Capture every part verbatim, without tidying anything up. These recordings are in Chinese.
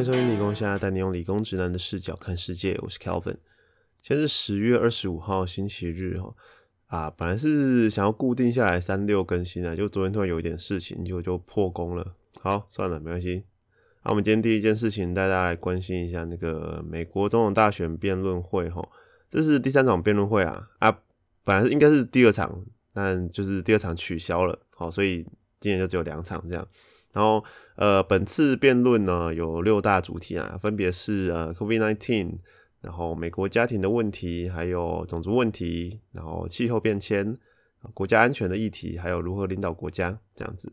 迎收听理工虾，带你用理工直男的视角看世界，我是 Calvin。今天是十月二十五号星期日啊，本来是想要固定下来三六更新啊，就昨天突然有一点事情，就就破功了。好，算了，没关系。啊，我们今天第一件事情带大家来关心一下那个美国总统大选辩论会哈，这是第三场辩论会啊啊，本来是应该是第二场，但就是第二场取消了，好，所以今年就只有两场这样。然后，呃，本次辩论呢有六大主题啊，分别是呃 COVID 十九，然后美国家庭的问题，还有种族问题，然后气候变迁，国家安全的议题，还有如何领导国家这样子。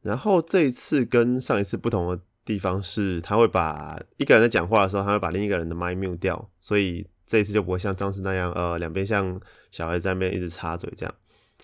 然后这一次跟上一次不同的地方是，他会把一个人在讲话的时候，他会把另一个人的麦 mute 掉，所以这一次就不会像上次那样，呃，两边像小孩在那边一直插嘴这样。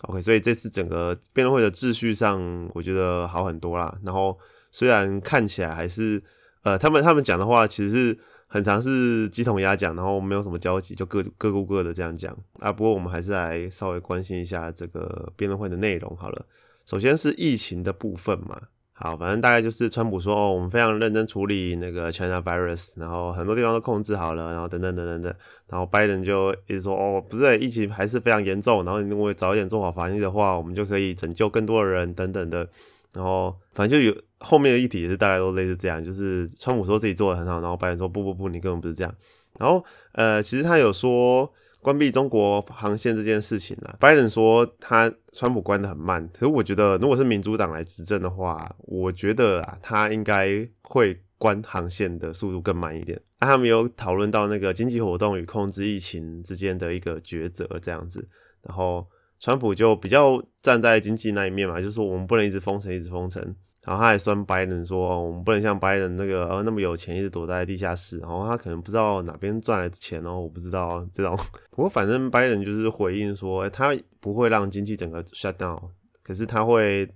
OK， 所以这次整个辩论会的秩序上，我觉得好很多啦。然后虽然看起来还是，呃，他们他们讲的话其实是很常是鸡同鸭讲，然后没有什么交集，就各各顾各的这样讲啊。不过我们还是来稍微关心一下这个辩论会的内容好了。首先是疫情的部分嘛，好，反正大概就是川普说哦，我们非常认真处理那个 China virus， 然后很多地方都控制好了，然后等等等等等，然后拜登就一直说哦，不是，疫情还是非常严重，然后如果早一点做好防疫的话，我们就可以拯救更多的人等等的，然后反正就有后面的议题也是大概都类似这样，就是川普说自己做得很好，然后拜登说不不不，你根本不是这样，然后呃，其实他有说关闭中国航线这件事情啦，拜登说他川普关得很慢，可是我觉得如果是民主党来执政的话，我觉得啊，他应该会关航线的速度更慢一点。啊、他们有讨论到那个经济活动与控制疫情之间的一个抉择这样子，然后川普就比较站在经济那一面嘛，就是说我们不能一直封城一直封城，然后他还酸拜登说、哦、我们不能像拜登那个呃那么有钱一直躲在地下室，然后他可能不知道哪边赚来的钱哦，我不知道这种。不过反正拜登就是回应说、欸、他不会让经济整个 shut down， 可是他会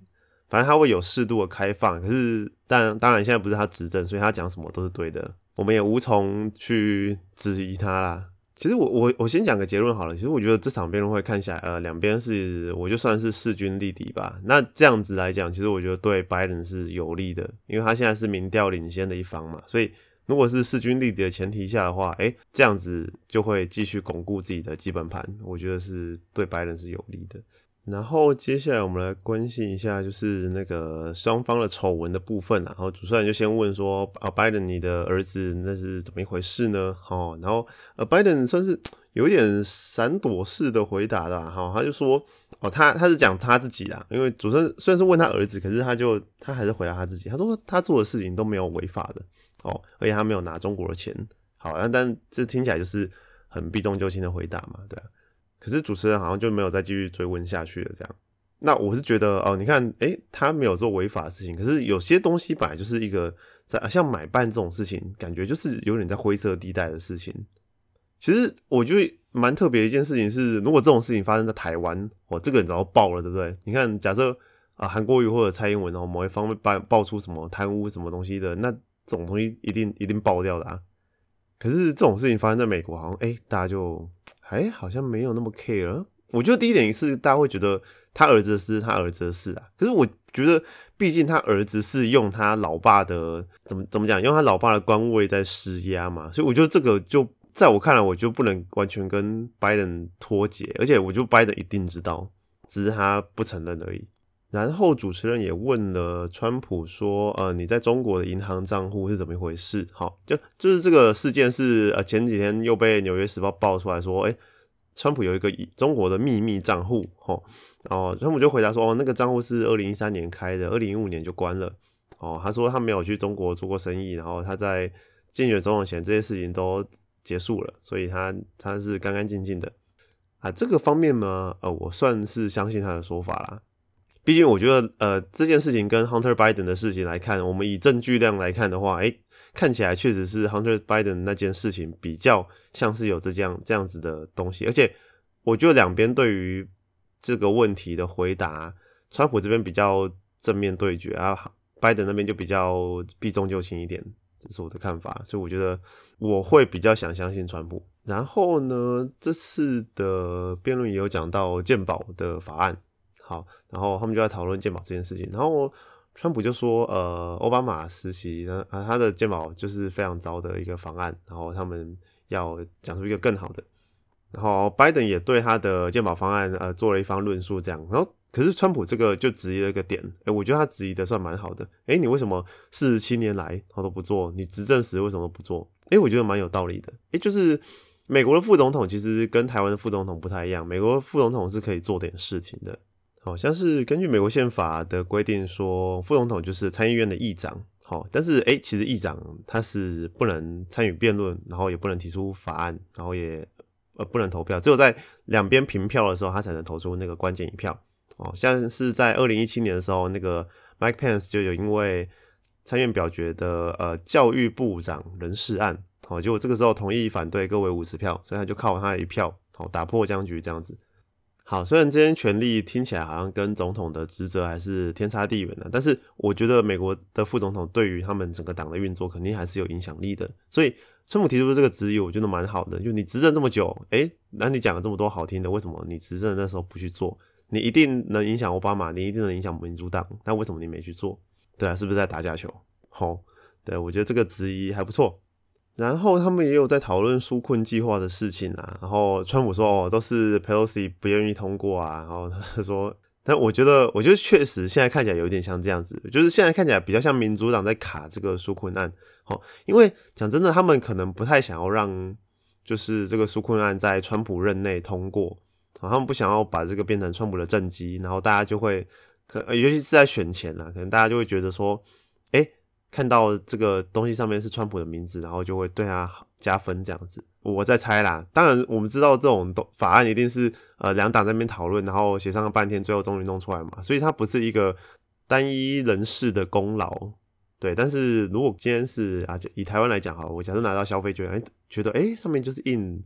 反正他会有适度的开放，可是但当然现在不是他执政，所以他讲什么都是对的，我们也无从去质疑他啦。其实我我我先讲个结论好了，其实我觉得这场辩论会看起来，呃，两边是我就算是势均力敌吧。那这样子来讲，其实我觉得对拜登是有利的，因为他现在是民调领先的一方嘛，所以如果是势均力敌的前提下的话，哎，这样子就会继续巩固自己的基本盘，我觉得是对拜登是有利的。然后接下来我们来关心一下，就是那个双方的丑闻的部分、啊、然后主持人就先问说啊，拜登你的儿子那是怎么一回事呢？哦，然后呃，拜登算是有点闪躲式的回答的、啊，哦，他就说哦，他他是讲他自己啦，因为主持人虽然是问他儿子，可是他就他还是回答他自己，他说他做的事情都没有违法的哦，而且他没有拿中国的钱，好，但但这听起来就是很避重就轻的回答嘛，对啊。可是主持人好像就没有再继续追问下去了，这样。那我是觉得哦，你看，诶，他没有做违法的事情，可是有些东西本来就是一个在像买办这种事情，感觉就是有点在灰色地带的事情。其实我觉得蛮特别的一件事情是，如果这种事情发生在台湾，哦，这个人早就爆了，对不对？你看，假设啊，韩国瑜或者蔡英文哦，某一方面爆爆出什么贪污什么东西的，那这种东西一定一定爆掉的啊。可是这种事情发生在美国，好像哎、欸，大家就哎、欸、好像没有那么 care。我觉得第一点是大家会觉得他儿子的事，他儿子的事啊。可是我觉得，毕竟他儿子是用他老爸的怎么怎么讲，用他老爸的官位在施压嘛，所以我觉得这个就在我看来，我就不能完全跟拜登脱节，而且我觉得拜登一定知道，只是他不承认而已。然后主持人也问了川普说：“呃，你在中国的银行账户是怎么一回事？”好，就就是这个事件是呃前几天又被《纽约时报》爆出来说，哎，川普有一个中国的秘密账户，哦，然后川普就回答说：“哦，那个账户是二零一三年开的，二零一五年就关了。”哦，他说他没有去中国做过生意，然后他在竞选总统前这些事情都结束了，所以他他是干干净净的啊。这个方面呢，呃，我算是相信他的说法啦。毕竟我觉得呃这件事情跟 Hunter Biden 的事情来看，我们以证据量来看的话，诶，看起来确实是 Hunter Biden 那件事情比较像是有这样这样子的东西，而且我觉得两边对于这个问题的回答，川普这边比较正面对决啊，拜登那边就比较避重就轻一点，这是我的看法，所以我觉得我会比较想相信川普。然后呢，这次的辩论也有讲到健保的法案。好，然后他们就在讨论健保这件事情，然后川普就说呃奥巴马时期呢、啊、他的健保就是非常糟的一个方案，然后他们要讲出一个更好的，然后拜登也对他的健保方案呃做了一番论述这样，然后可是川普这个就质疑了一个点，诶我觉得他质疑的算蛮好的，诶你为什么四十七年来他都不做，你执政时为什么都不做，诶我觉得蛮有道理的。诶就是美国的副总统其实跟台湾的副总统不太一样，美国副总统是可以做点事情的，好像是根据美国宪法的规定说副总统就是参议院的议长，好，但是诶其实议长他是不能参与辩论，然后也不能提出法案，然后也呃，不能投票，只有在两边平票的时候他才能投出那个关键一票、哦、像是在二零一七年的时候那个 Mike Pence 就有因为参院表决的呃教育部长人事案、哦、结果这个时候同意反对各为五十票，所以他就靠他一票、哦、打破僵局这样子。好，虽然这些权力听起来好像跟总统的职责还是天差地远的、啊，但是我觉得美国的副总统对于他们整个党的运作肯定还是有影响力的，所以川普提出这个质疑我觉得蛮好的，就你执政这么久，诶那你讲了这么多好听的，为什么你执政的那时候不去做，你一定能影响奥巴马，你一定能影响民主党，那为什么你没去做，对啊，是不是在打假球、哦、对，我觉得这个质疑还不错。然后他们也有在讨论纾困计划的事情啊，然后川普说哦都是 Pelosi 不愿意通过啊，然后他说但我觉得我觉得确实现在看起来有点像这样子，就是现在看起来比较像民主党在卡这个纾困案、哦、因为讲真的他们可能不太想要让就是这个纾困案在川普任内通过、哦、他们不想要把这个变成川普的政绩，然后大家就会可尤其是在选前啦，可能大家就会觉得说诶看到这个东西上面是川普的名字，然后就会对他加分这样子，我在猜啦。当然我们知道这种法案一定是呃两党在那边讨论，然后协商了半天，最后终于弄出来嘛，所以它不是一个单一人士的功劳，对。但是如果今天是啊，以台湾来讲好了，我假设拿到消费券、欸、觉得哎、欸、上面就是印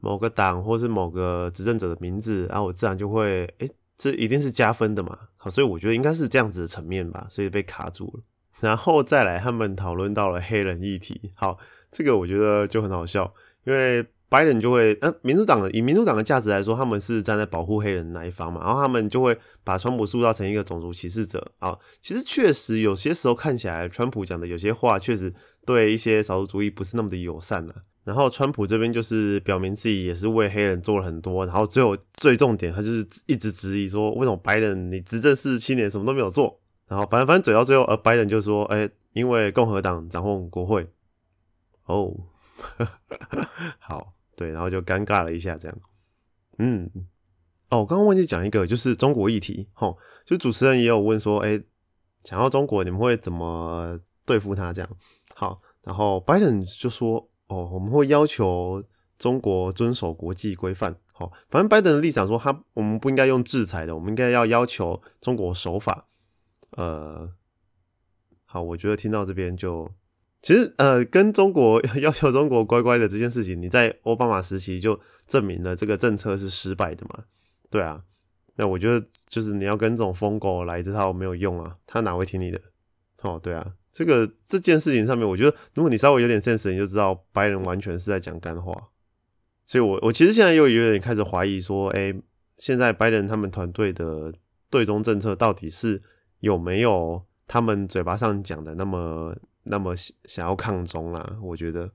某个党或是某个执政者的名字，然后我自然就会哎、欸、这一定是加分的嘛，好，所以我觉得应该是这样子的层面吧，所以被卡住了。然后再来他们讨论到了黑人议题，好，这个我觉得就很好笑，因为白人就会呃，民主党的以民主党的价值来说，他们是站在保护黑人那一方嘛，然后他们就会把川普塑造成一个种族歧视者啊。其实确实有些时候看起来川普讲的有些话确实对一些少数族裔不是那么的友善啦、啊、然后川普这边就是表明自己也是为黑人做了很多，然后最后最重点他就是一直质疑说为什么白人你执政四十七年什么都没有做，然后反正反正嘴到最后，而拜登就说：“哎，因为共和党掌控国会。”哦，好，对，然后就尴尬了一下，这样。嗯，哦，我刚刚忘记讲一个，就是中国议题，吼，就主持人也有问说：“哎，想要中国，你们会怎么对付他？”这样，好，然后拜登就说：“哦，我们会要求中国遵守国际规范。”好，反正拜登的立场说他，我们不应该用制裁的，我们应该要要求中国守法。呃，好，我觉得听到这边就，其实呃，跟中国要求中国乖乖的这件事情，你在奥巴马时期就证明了这个政策是失败的嘛，对啊，那我觉得就是你要跟这种疯狗来这套没有用啊，他哪会听你的？哦，对啊，这个这件事情上面，我觉得如果你稍微有点 sense， 你就知道白人完全是在讲干话，所以我我其实现在又有点开始怀疑说，哎，现在白人他们团队的对中政策到底是有没有他们嘴巴上讲的那么那么想要抗中啦、啊、我觉得。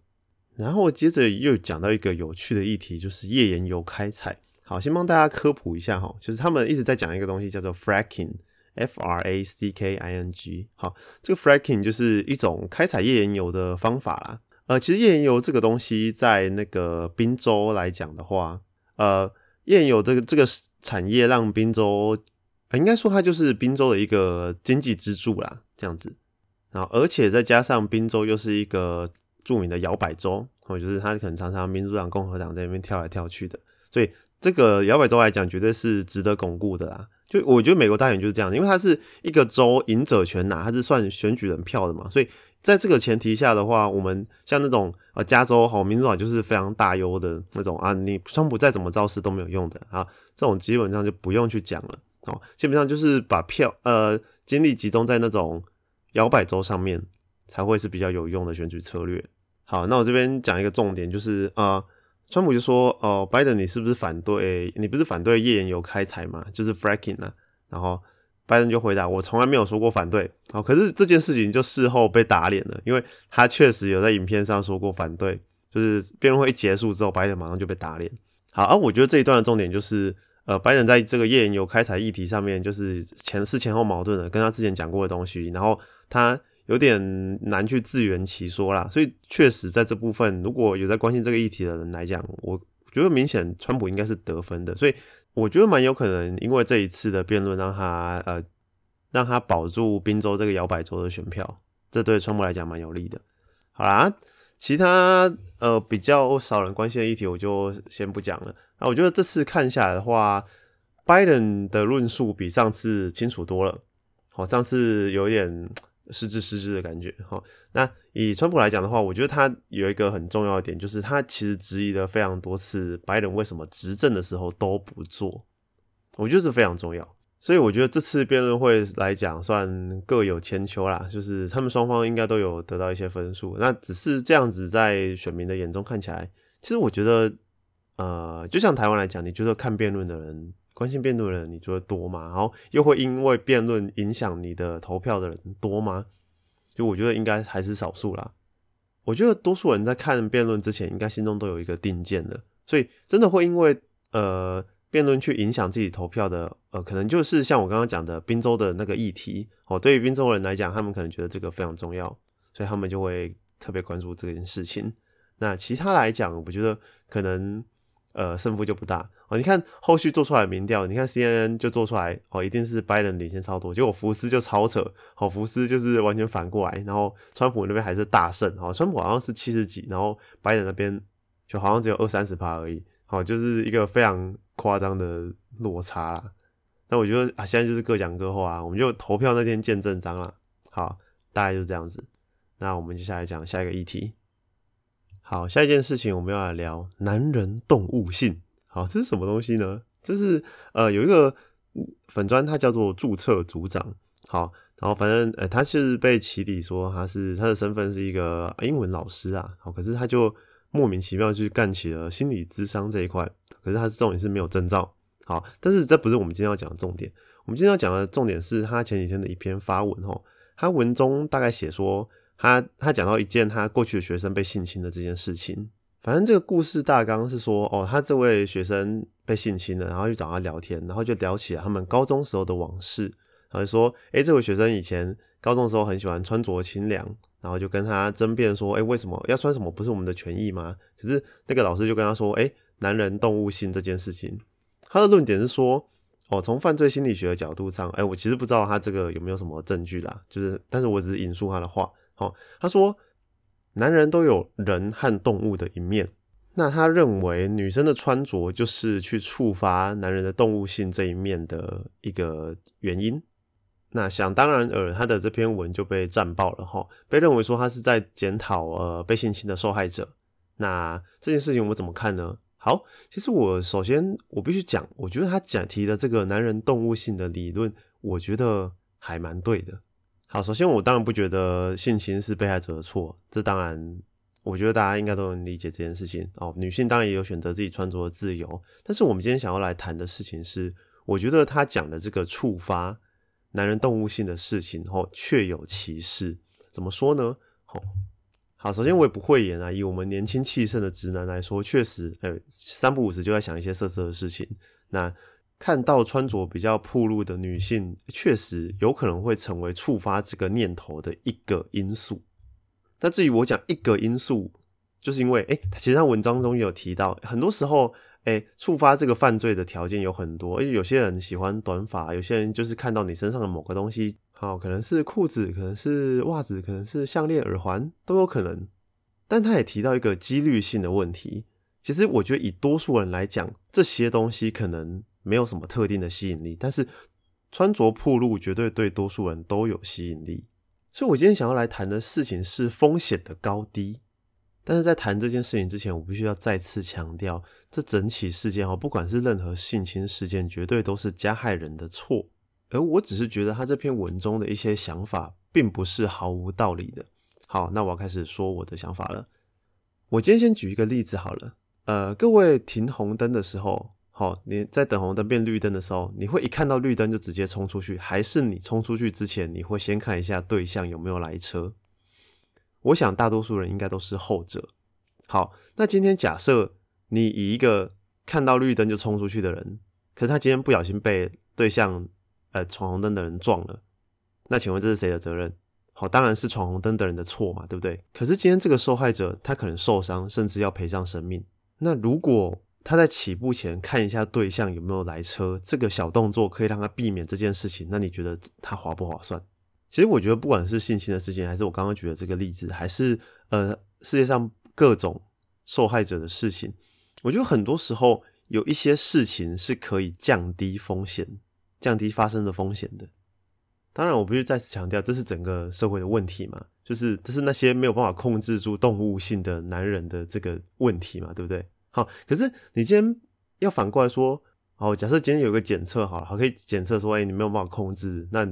然后接着又讲到一个有趣的议题，就是页岩油开采。好，先帮大家科普一下齁，就是他们一直在讲一个东西叫做 fracking， F R A C K I N G。好，这个 fracking 就是一种开采页岩油的方法啦。呃其实页岩油这个东西在那个宾州来讲的话，呃页岩油这个这个产业让宾州应该说它就是宾州的一个经济支柱啦，这样子。然后而且再加上宾州又是一个著名的摇摆州，就是它可能常常民主党共和党在那边跳来跳去的，所以这个摇摆州来讲绝对是值得巩固的啦。就我觉得美国大选就是这样，因为它是一个州赢者全拿，它是算选举人票的嘛，所以在这个前提下的话，我们像那种呃加州吼，民主党就是非常大优的那种啊，你川普再怎么造势都没有用的啊，这种基本上就不用去讲了。哦，基本上就是把票呃精力集中在那种摇摆州上面，才会是比较有用的选举策略。好，那我这边讲一个重点，就是呃，川普就说哦、呃，拜登你是不是反对？你不是反对页岩油开采吗？就是 fracking 啊。然后拜登就回答，我从来没有说过反对。好，可是这件事情就事后被打脸了，因为他确实有在影片上说过反对，就是辩论会一结束之后，拜登马上就被打脸。好啊，我觉得这一段的重点就是呃，拜登在这个页岩油开采议题上面，就是前是前后矛盾的，跟他之前讲过的东西，然后他有点难去自圆其说啦。所以确实在这部分，如果有在关心这个议题的人来讲，我觉得明显川普应该是得分的，所以我觉得蛮有可能因为这一次的辩论让他呃让他保住宾州这个摇摆州的选票，这对川普来讲蛮有利的。好啦，其他呃比较少人关心的议题我就先不讲了。那我觉得这次看下来的话，拜登的论述比上次清楚多了。好，上次有点失之失之的感觉。好，那以川普来讲的话，我觉得他有一个很重要的点，就是他其实质疑了非常多次拜登为什么执政的时候都不做，我觉得是非常重要。所以我觉得这次辩论会来讲算各有千秋啦，就是他们双方应该都有得到一些分数。那只是这样子在选民的眼中看起来，其实我觉得呃，就像台湾来讲，你觉得看辩论的人，关心辩论的人你觉得多吗？然后又会因为辩论影响你的投票的人多吗？就我觉得应该还是少数啦。我觉得多数人在看辩论之前应该心中都有一个定见的，所以真的会因为呃辩论去影响自己投票的，呃，可能就是像我刚刚讲的宾州的那个议题，哦，对于宾州人来讲，他们可能觉得这个非常重要，所以他们就会特别关注这件事情。那其他来讲，我觉得可能呃胜负就不大。哦，你看后续做出来的民调，你看 C N N 就做出来，哦，一定是拜登领先超多，结果福斯就超扯，哦，福斯就是完全反过来，然后川普那边还是大胜，哦，川普好像是七十几，然后拜登那边就好像只有 百分之二三十 而已，哦，就是一个非常夸张的落差啦。那我觉得啊，现在就是各讲各话啊，我们就投票那天见证章啦。好，大概就这样子。那我们接下来讲下一个议题。好，下一件事情我们要来聊男人动物性。好，这是什么东西呢？这是呃有一个粉专，他叫做注册组长。好，然后反正呃他是被起底说他是他的身份是一个英文老师啊。好，可是他就莫名其妙去干起了心理咨商这一块，可是他重点是没有证照。好，但是这不是我们今天要讲的重点，我们今天要讲的重点是他前几天的一篇发文齁，他文中大概写说他他讲到一件他过去的学生被性侵的这件事情。反正这个故事大纲是说，哦，他这位学生被性侵了，然后去找他聊天，然后就聊起了他们高中时候的往事，然后就说，诶，这位学生以前高中的时候很喜欢穿着清凉，然后就跟他争辩说，诶，为什么要穿什么不是我们的权益吗？可是那个老师就跟他说，诶，男人动物性这件事情，他的论点是说，哦，从犯罪心理学的角度上，诶，我其实不知道他这个有没有什么证据啦，就是但是我只是引述他的话。哦，他说男人都有人和动物的一面，那他认为女生的穿着就是去触发男人的动物性这一面的一个原因。那想当然而他的这篇文就被战爆了齁，被认为说他是在检讨呃被性侵的受害者。那这件事情我怎么看呢？好，其实我首先我必须讲，我觉得他讲提的这个男人动物性的理论，我觉得还蛮对的。好，首先我当然不觉得性侵是被害者的错，这当然我觉得大家应该都能理解这件事情。哦，女性当然也有选择自己穿着的自由，但是我们今天想要来谈的事情是，我觉得他讲的这个触发男人动物性的事情齁，确有其事。怎么说呢？齁，好，首先我也不讳言啊，以我们年轻气盛的直男来说，确实，哎，三不五时就在想一些色色的事情。那看到穿着比较暴露的女性，确实有可能会成为触发这个念头的一个因素。那至于我讲一个因素，就是因为，哎，其实他文章中也有提到，很多时候。哎，触发这个犯罪的条件有很多，因为有些人喜欢短发，有些人就是看到你身上的某个东西，好，可能是裤子，可能是袜子，可能是项链、耳环，都有可能。但他也提到一个几率性的问题，其实我觉得以多数人来讲，这些东西可能没有什么特定的吸引力，但是穿着暴露绝对对多数人都有吸引力。所以我今天想要来谈的事情是风险的高低。但是在谈这件事情之前，我必须要再次强调，这整起事件不管是任何性侵事件，绝对都是加害人的错。而我只是觉得他这篇文中的一些想法并不是毫无道理的。好，那我要开始说我的想法了。我今天先举一个例子好了。呃，各位停红灯的时候，哦，你在等红灯变绿灯的时候，你会一看到绿灯就直接冲出去，还是你冲出去之前你会先看一下对向有没有来车？我想大多数人应该都是后者。好，那今天假设你以一个看到绿灯就冲出去的人，可是他今天不小心被对向呃闯红灯的人撞了，那请问这是谁的责任？好，当然是闯红灯的人的错嘛，对不对？可是今天这个受害者他可能受伤，甚至要赔上生命。那如果他在起步前看一下对象有没有来车，这个小动作可以让他避免这件事情，那你觉得他划不划算？其实我觉得不管是性侵的事情，还是我刚刚举的这个例子，还是呃世界上各种受害者的事情，我觉得很多时候有一些事情是可以降低风险，降低发生的风险的。当然我必须再次强调，这是整个社会的问题嘛，就是这是那些没有办法控制住动物性的男人的这个问题嘛，对不对？好，可是你今天要反过来说，好，假设今天有一个检测好了，好，可以检测说，哎、欸，你没有办法控制，那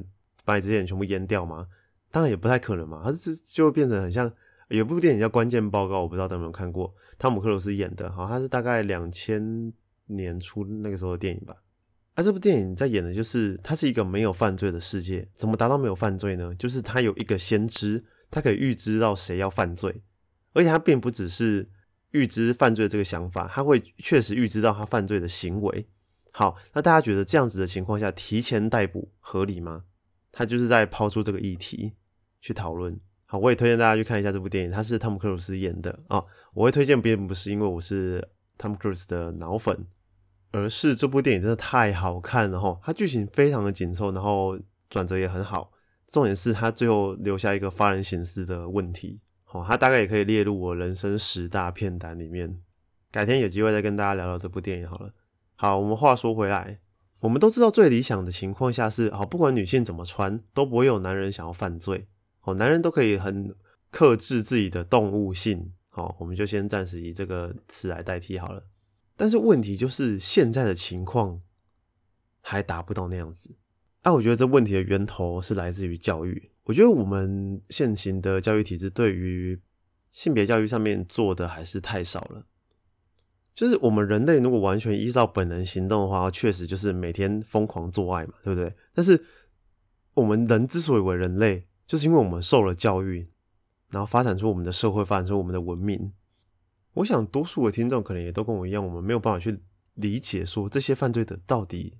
把你这些人全部淹掉吗？当然也不太可能嘛，它就会变成很像有部电影叫《关键报告》，我不知道大家有没有看过，汤姆克鲁斯演的，好，它是大概两千年初那个时候的电影吧。那、啊、这部电影在演的就是它是一个没有犯罪的世界，怎么达到没有犯罪呢？就是它有一个先知，它可以预知到谁要犯罪，而且它并不只是预知犯罪这个想法，它会确实预知到它犯罪的行为。好，那大家觉得这样子的情况下提前逮捕合理吗？它就是在抛出这个议题去讨论。好，我也推荐大家去看一下这部电影，它是汤姆克鲁斯演的啊、哦。我会推荐别人不是因为我是汤姆克鲁斯的脑粉，而是这部电影真的太好看了齁，它剧情非常的紧凑，然后转折也很好，重点是它最后留下一个发人省思的问题齁，它大概也可以列入我人生十大片单里面，改天有机会再跟大家聊聊这部电影好了。好，我们话说回来，我们都知道最理想的情况下是好，不管女性怎么穿都不会有男人想要犯罪齁，男人都可以很克制自己的动物性齁，我们就先暂时以这个词来代替好了。但是问题就是现在的情况还达不到那样子。啊，我觉得这问题的源头是来自于教育。我觉得我们现行的教育体制对于性别教育上面做的还是太少了。就是我们人类如果完全依照本能行动的话，确实就是每天疯狂做爱嘛，对不对？但是我们人之所以为人类，就是因为我们受了教育，然后发展出我们的社会，发展出我们的文明。我想多数的听众可能也都跟我一样，我们没有办法去理解说这些犯罪者到底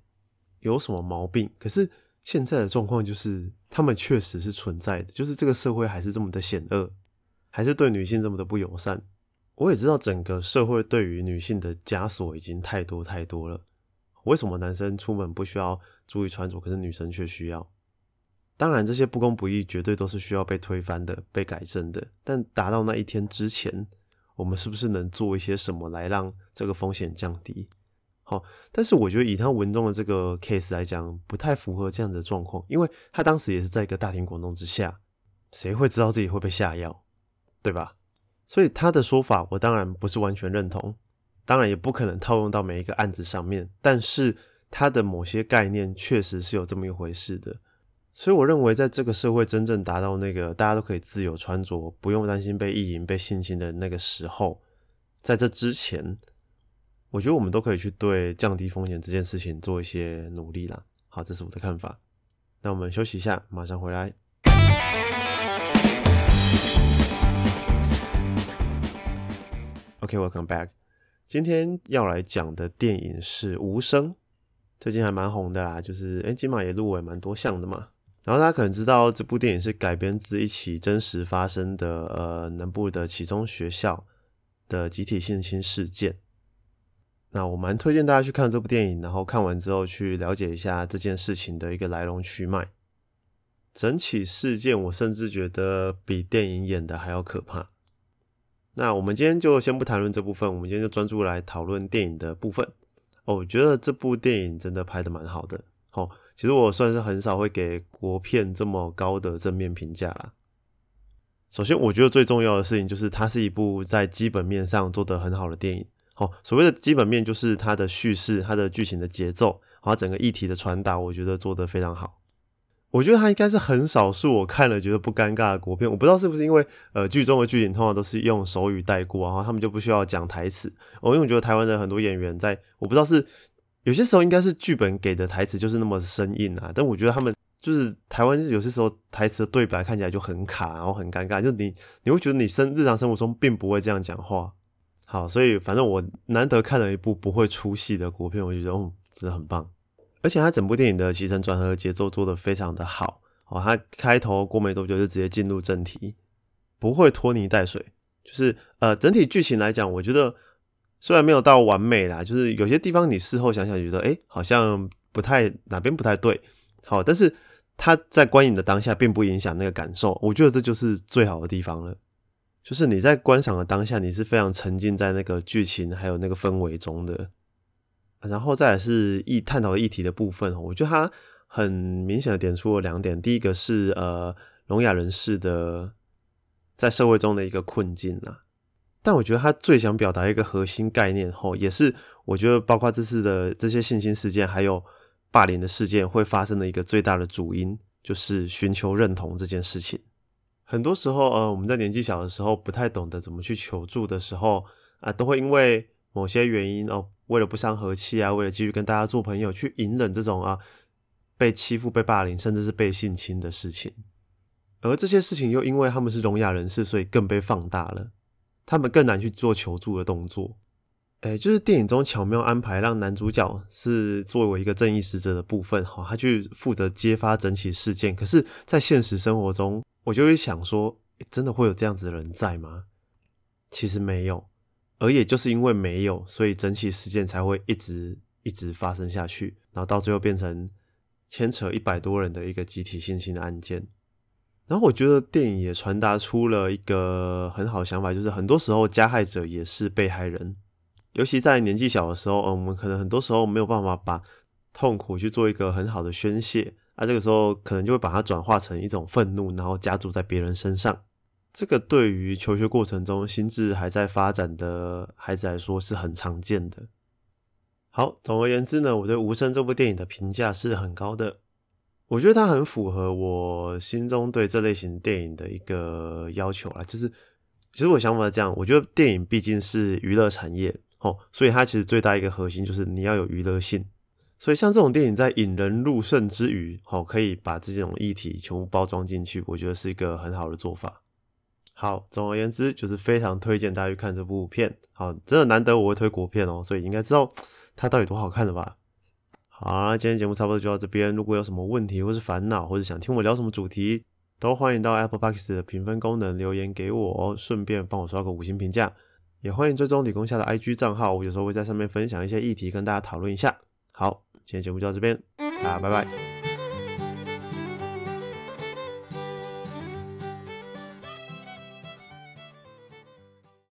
有什么毛病，可是现在的状况就是他们确实是存在的，就是这个社会还是这么的险恶，还是对女性这么的不友善。我也知道整个社会对于女性的枷锁已经太多太多了，为什么男生出门不需要注意穿着，可是女生却需要？当然这些不公不义绝对都是需要被推翻的，被改正的，但达到那一天之前，我们是不是能做一些什么来让这个风险降低？好，但是我觉得以他文中的这个 case 来讲，不太符合这样的状况，因为他当时也是在一个大庭广众之下，谁会知道自己会被下药，对吧？所以他的说法我当然不是完全认同，当然也不可能套用到每一个案子上面，但是他的某些概念确实是有这么一回事的。所以我认为在这个社会真正达到那个大家都可以自由穿着，不用担心被意淫被性侵的那个时候，在这之前，我觉得我们都可以去对降低风险这件事情做一些努力啦。好，这是我的看法，那我们休息一下，马上回来。OK, welcome back. 今天要来讲的电影是《无声》，最近还蛮红的啦，就是诶金马也入围蛮多项的嘛。然后大家可能知道这部电影是改编自一起真实发生的呃南部的启中学校的集体性侵事件，那我蛮推荐大家去看这部电影，然后看完之后去了解一下这件事情的一个来龙去脉。整起事件我甚至觉得比电影演的还要可怕。那我们今天就先不谈论这部分，我们今天就专注来讨论电影的部分。哦，我觉得这部电影真的拍得蛮好的。哦，其实我算是很少会给国片这么高的正面评价啦。首先我觉得最重要的事情就是它是一部在基本面上做得很好的电影。哦，所谓的基本面就是它的叙事，它的剧情的节奏，它整个议题的传达，我觉得做得非常好。我觉得它应该是很少数我看了觉得不尴尬的国片，我不知道是不是因为呃剧中的剧情通常都是用手语带过，然后他们就不需要讲台词。哦，因为我觉得台湾的很多演员在我不知道是有些时候应该是剧本给的台词就是那么生硬啊，但我觉得他们就是台湾有些时候台词的对白看起来就很卡，然后很尴尬，就你你会觉得你生日常生活中并不会这样讲话。好，所以反正我难得看了一部不会出戏的国片，我觉得嗯，真的很棒。而且他整部电影的起承转合节奏做得非常的好，哦，他开头过没多久就直接进入正题，不会拖泥带水，就是呃整体剧情来讲，我觉得虽然没有到完美啦，就是有些地方你事后想想觉得诶好像不太哪边不太对，好，但是他在观影的当下并不影响那个感受，我觉得这就是最好的地方了。就是你在观赏的当下，你是非常沉浸在那个剧情还有那个氛围中的。然后再来是探讨议题的部分，我觉得它很明显的点出了两点。第一个是呃聋哑人士的在社会中的一个困境啦，但我觉得他最想表达一个核心概念后，也是我觉得包括这次的这些性侵事件还有霸凌的事件会发生的一个最大的主因，就是寻求认同这件事情。很多时候呃，我们在年纪小的时候不太懂得怎么去求助的时候啊，都会因为某些原因哦，为了不伤和气啊，为了继续跟大家做朋友，去隐忍这种啊被欺负、被霸凌，甚至是被性侵的事情。而这些事情又因为他们是聋哑人士，所以更被放大了，他们更难去做求助的动作。诶，就是电影中巧妙安排让男主角是作为一个正义使者的部分，哦，他去负责揭发整起事件，可是在现实生活中我就会想说真的会有这样子的人在吗？其实没有，而也就是因为没有，所以整起事件才会一直一直发生下去，然后到最后变成牵扯一百多人的一个集体性侵的案件。然后我觉得电影也传达出了一个很好的想法，就是很多时候加害者也是被害人，尤其在年纪小的时候，嗯，我们可能很多时候没有办法把痛苦去做一个很好的宣泄啊，这个时候可能就会把它转化成一种愤怒，然后加注在别人身上。这个对于求学过程中心智还在发展的孩子来说是很常见的。好，总而言之呢，我对《无声》这部电影的评价是很高的，我觉得它很符合我心中对这类型电影的一个要求啦。就是其实我想法是这样，我觉得电影毕竟是娱乐产业哦，所以它其实最大一个核心就是你要有娱乐性，所以像这种电影在引人入胜之余，哦，可以把这种议题全部包装进去，我觉得是一个很好的做法。好，总而言之就是非常推荐大家去看这部片。好，真的难得我会推国片哦，所以应该知道它到底多好看了吧。好，今天节目差不多就到这边，如果有什么问题或是烦恼，或者想听我聊什么主题，都欢迎到 Apple Podcast 的评分功能留言给我，顺便帮我刷个五星评价，也欢迎追踪理工下的 I G 账号，我有时候会在上面分享一些议题跟大家讨论一下。好，今天节目就到这边，大家拜拜。